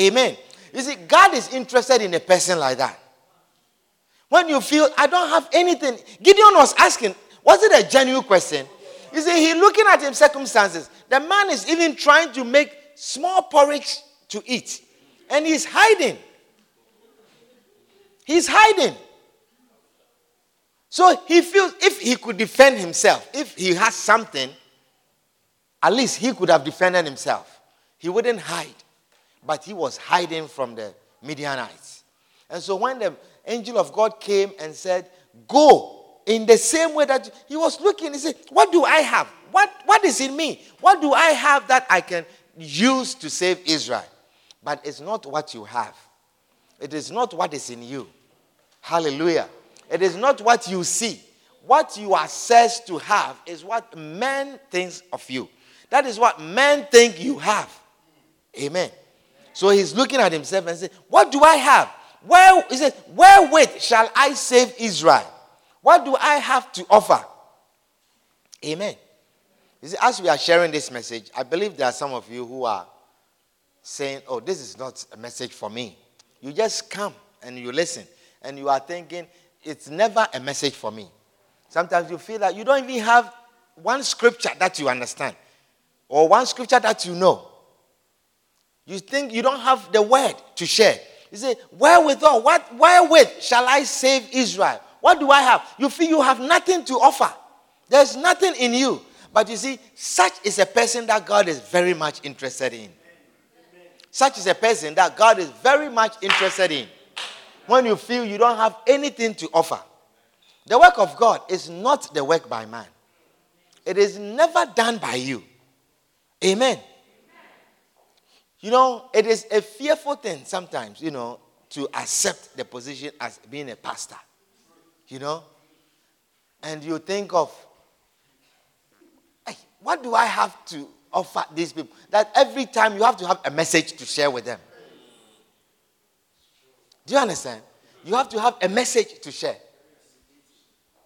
Amen. You see, God is interested in a person like that. When you feel, I don't have anything. Gideon was asking, was it a genuine question? You see, he looking at his circumstances. The man is even trying to make small porridge to eat. And he's hiding. He's hiding. So he feels if he could defend himself, if he has something, at least he could have defended himself. He wouldn't hide. But he was hiding from the Midianites. And so when the angel of God came and said, go. In the same way that he was looking, he said, what do I have? What, what is in me? What do I have that I can use to save Israel? But it's not what you have. It is not what is in you. Hallelujah. It is not what you see. What you are said to have is what man thinks of you. That is what men think you have. Amen. So he's looking at himself and says, what do I have? Where, he says, wherewith shall I save Israel? What do I have to offer? Amen. You see, as we are sharing this message, I believe there are some of you who are saying, oh, this is not a message for me. You just come and you listen and you are thinking, it's never a message for me. Sometimes you feel that you don't even have one scripture that you understand or one scripture that you know. You think you don't have the word to share. You say, wherewithal, what, wherewith shall I save Israel? What do I have? You feel you have nothing to offer. There's nothing in you. But you see, such is a person that God is very much interested in. Such is a person that God is very much interested in. When you feel you don't have anything to offer. The work of God is not the work by man. It is never done by you. Amen. You know, it is a fearful thing sometimes, you know, to accept the position as being a pastor. You know, and you think of, hey, what do I have to offer these people? That every time you have to have a message to share with them. Do you understand? You have to have a message to share.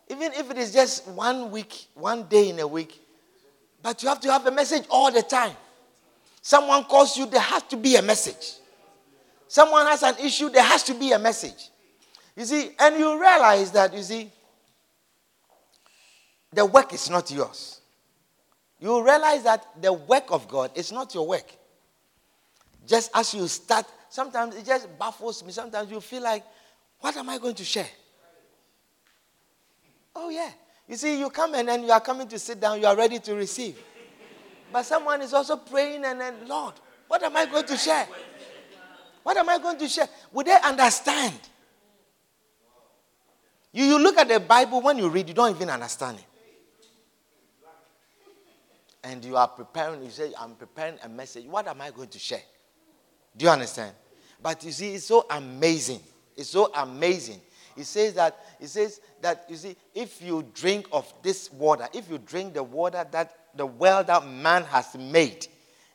Even if it is just one week, one day in a week, but you have to have a message all the time. Someone calls you, there has to be a message. Someone has an issue, there has to be a message. You see, and you realize that, you see, the work is not yours. You realize that the work of God is not your work. Just as you start, sometimes it just baffles me. Sometimes you feel like, what am I going to share? Oh, yeah. You see, you come and then you are coming to sit down. You are ready to receive. But someone is also praying and then, Lord, what am I going to share? What am I going to share? Would they understand? You, you look at the Bible, when you read, you don't even understand it. And you are preparing, you say, I'm preparing a message. What am I going to share? Do you understand? But you see, it's so amazing. It's so amazing. It says that, it says that, you see, if you drink of this water, if you drink the water that the well that man has made,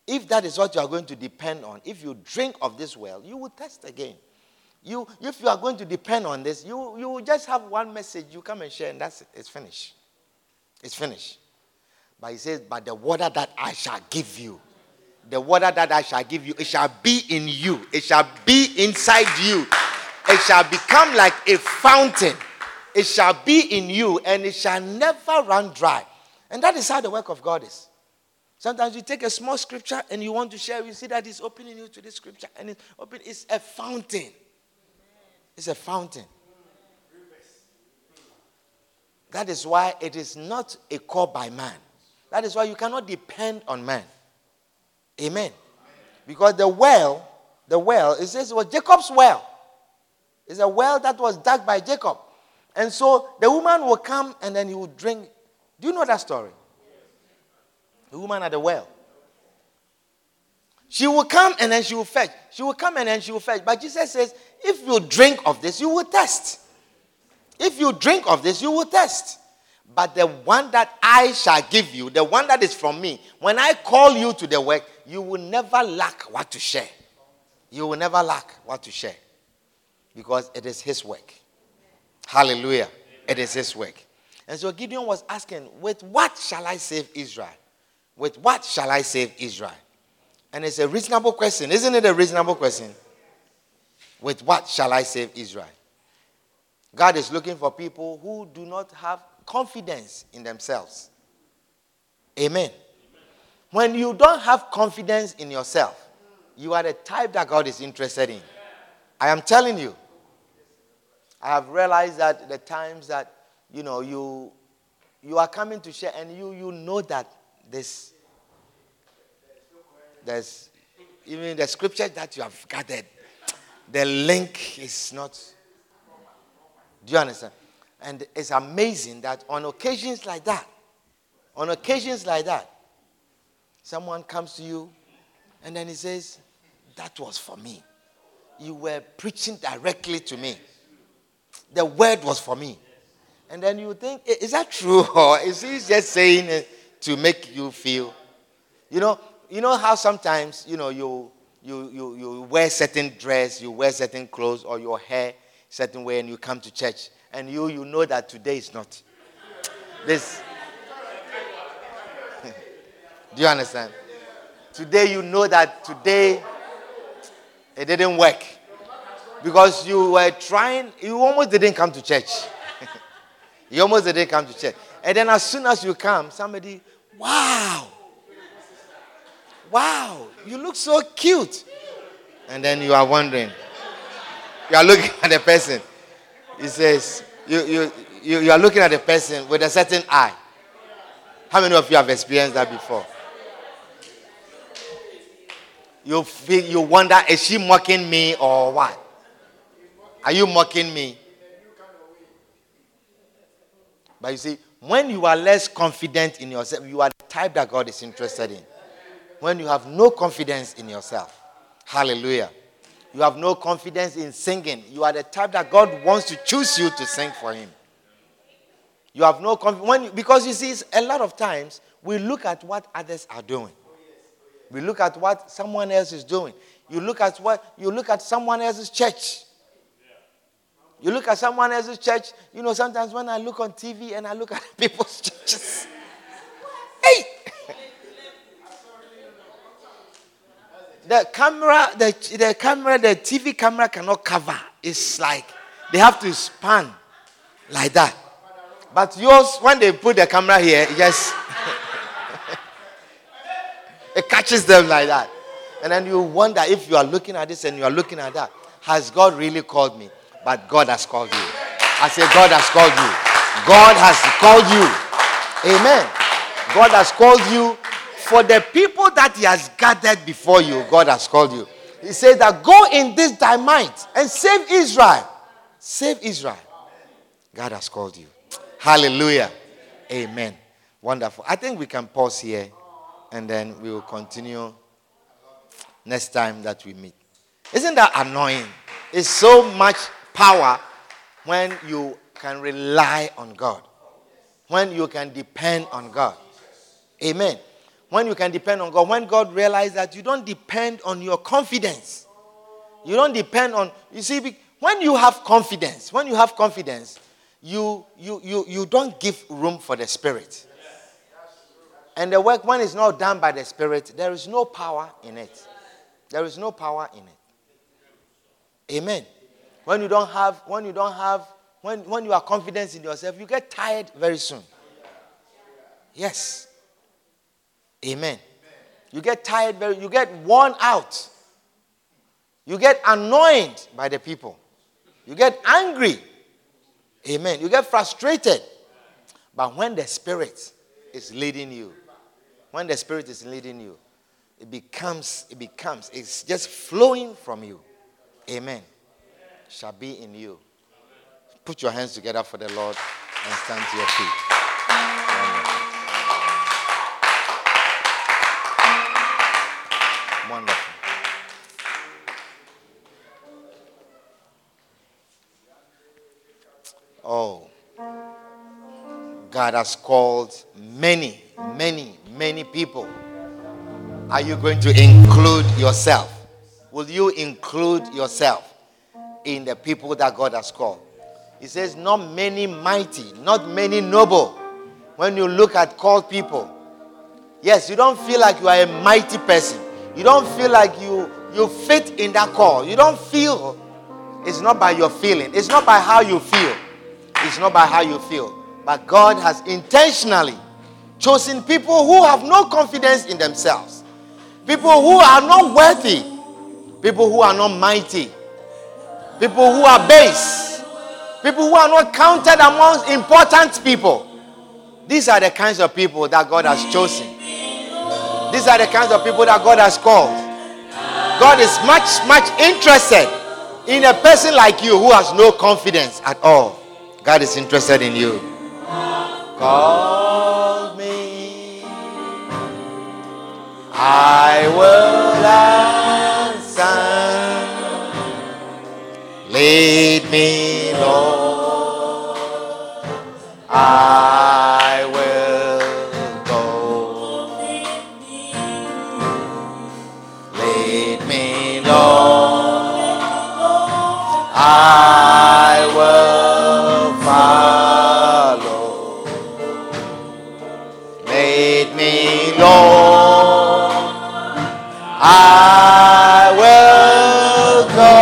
if that is what you are going to depend on, if you drink of this well, you will test again. You, if you are going to depend on this, you, you will just have one message. You come and share, and that's it. It's finished. It's finished. But he says, but the water that I shall give you, the water that I shall give you, it shall be in you. It shall be inside you. It shall become like a fountain. It shall be in you, and it shall never run dry. And that is how the work of God is. Sometimes you take a small scripture, and you want to share. You see that it's opening you to this scripture, and it's open. It's a fountain. It's a fountain. That is why it is not a call by man. That is why you cannot depend on man. Amen. Because the well, the well, it says it was Jacob's well. It's a well that was dug by Jacob. And so the woman will come and then he will drink. Do you know that story? The woman at the well. She will come and then she will fetch. She will come and then she will fetch. But Jesus says, if you drink of this, you will thirst. If you drink of this, you will thirst. But the one that I shall give you, the one that is from me, when I call you to the work, you will never lack what to share. You will never lack what to share. Because it is his work. Hallelujah. It is his work. And so Gideon was asking, with what shall I save Israel? With what shall I save Israel? And it's a reasonable question. Isn't it a reasonable question? With what shall I save Israel? God is looking for people who do not have confidence in themselves. Amen. When you don't have confidence in yourself, you are the type that God is interested in. I am telling you. I have realized that the times that, you know, you, you are coming to share and you, you know that this There's even the scripture that you have gathered, the link is not. Do you understand? And it's amazing that on occasions like that, on occasions like that, someone comes to you and then he says, that was for me. You were preaching directly to me. The word was for me. And then you think, is that true? Or is he just saying it to make you feel, you know? You know how sometimes, you know, you, you you you wear certain dress, you wear certain clothes, or your hair certain way, and you come to church, and you you know that today is not this. Do you understand? Today you know that today it didn't work because you were trying. You almost didn't come to church. You almost didn't come to church, and then as soon as you come, somebody, wow. Wow, you look so cute. And then you are wondering. You are looking at the person. He says, you, you, you, you are looking at the person with a certain eye. How many of you have experienced that before? You feel, you wonder, is she mocking me or what? Are you mocking me? But you see, when you are less confident in yourself, you are the type that God is interested in. When you have no confidence in yourself. Hallelujah. You have no confidence in singing. You are the type that God wants to choose you to sing for him. You have no confidence. Because you see, a lot of times, we look at what others are doing. We look at what someone else is doing. You look at what, you look at someone else's church. You look at someone else's church. You know, sometimes when I look on T V and I look at people's churches. Hey! The camera, the, the camera, the T V camera cannot cover. It's like they have to span like that. But yours, when they put the camera here, it just it catches them like that. And then you wonder if you are looking at this and you are looking at that. Has God really called me? But God has called you. I say God has called you. God has called you. Amen. God has called you. For the people that he has gathered before you, God has called you. He said that go in this thy might and save Israel. Save Israel. God has called you. Hallelujah. Amen. Wonderful. I think we can pause here and then we will continue next time that we meet. Isn't that annoying? It's so much power when you can rely on God. When you can depend on God. Amen. When you can depend on God. When God realizes that you don't depend on your confidence. You don't depend on... You see, when you have confidence, when you have confidence, you you you, you don't give room for the Spirit. And the work, when it's not done by the Spirit, there is no power in it. There is no power in it. Amen. When you don't have... When you don't have... When, when you are confident in yourself, you get tired very soon. Yes. Amen. Amen. You get tired, very, you get worn out. You get annoyed by the people. You get angry. Amen. You get frustrated. But when the Spirit is leading you, when the Spirit is leading you, it becomes, it becomes, it's just flowing from you. Amen. Shall be in you. Put your hands together for the Lord and stand to your feet. Wonderful. Oh, God has called many, many, many people. Are you going to include yourself? Will you include yourself in the people that God has called? He says, not many mighty, not many noble. When you look at called people, yes, you don't feel like you are a mighty person. You don't feel like you, you fit in that call. You don't feel. It's not by your feeling. It's not by how you feel. It's not by how you feel. But God has intentionally chosen people who have no confidence in themselves. People who are not worthy. People who are not mighty. People who are base. People who are not counted amongst important people. These are the kinds of people that God has chosen. These are the kinds of people that God has called. God is much, much interested in a person like you who has no confidence at all. God is interested in you. Call me. I will answer. Lead me, Lord. I will. I will follow. Lead me, Lord. I will go.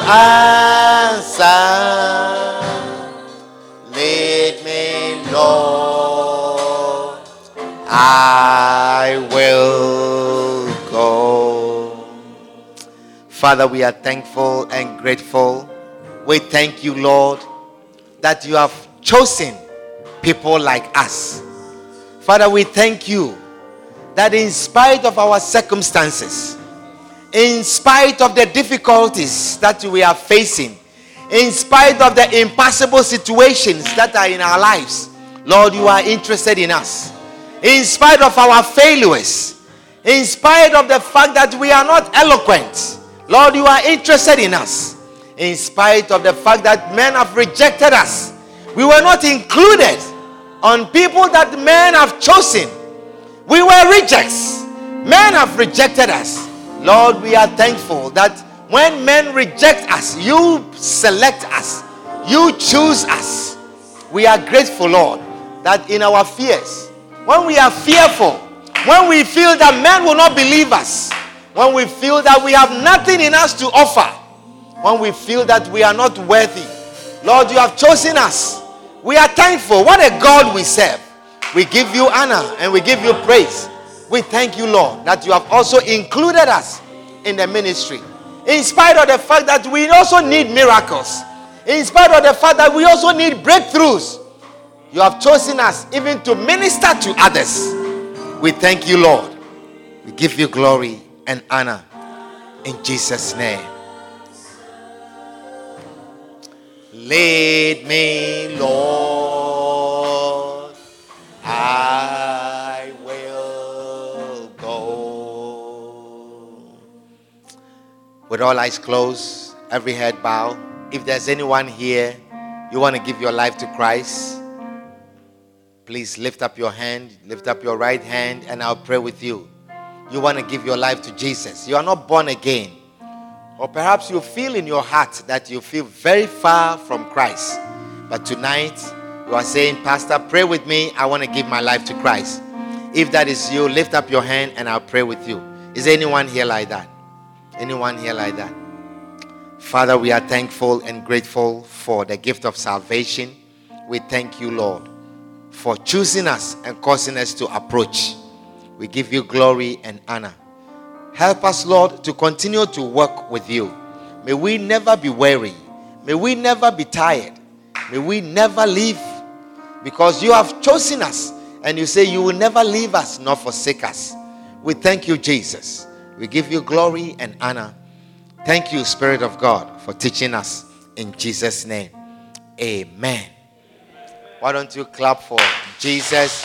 will answer. Lead me, Lord. I will go. Father, we are thankful and grateful. We thank you, Lord, that you have chosen people like us. Father, we thank you that in spite of our circumstances, in spite of the difficulties that we are facing, in spite of the impossible situations that are in our lives, Lord, you are interested in us. In spite of our failures, in spite of the fact that we are not eloquent, Lord, you are interested in us. In spite of the fact that men have rejected us, we were not included on people that men have chosen. We were rejects. Men have rejected us. Lord, we are thankful that when men reject us, you select us. You choose us. We are grateful, Lord, that in our fears, when we are fearful, when we feel that men will not believe us, when we feel that we have nothing in us to offer, when we feel that we are not worthy, Lord, you have chosen us. We are thankful. What a God we serve. We give you honor and we give you praise. We thank you, Lord, that you have also included us in the ministry. In spite of the fact that we also need miracles, in spite of the fact that we also need breakthroughs, you have chosen us even to minister to others. We thank you, Lord. We give you glory and honor in Jesus' name. Lead me, Lord, I will go. With all eyes closed, every head bowed. If there's anyone here, you want to give your life to Christ, please lift up your hand, lift up your right hand, and I'll pray with you. You want to give your life to Jesus. You are not born again. Or perhaps you feel in your heart that you feel very far from Christ. But tonight, you are saying, Pastor, pray with me. I want to give my life to Christ. If that is you, lift up your hand and I'll pray with you. Is there anyone here like that? Anyone here like that? Father, we are thankful and grateful for the gift of salvation. We thank you, Lord, for choosing us and causing us to approach. We give you glory and honor. Help us, Lord, to continue to work with you. May we never be weary. May we never be tired. May we never leave, because you have chosen us and you say you will never leave us nor forsake us. We thank you, Jesus. We give you glory and honor. Thank you, Spirit of God, for teaching us in Jesus' name. Amen. Why don't you clap for Jesus?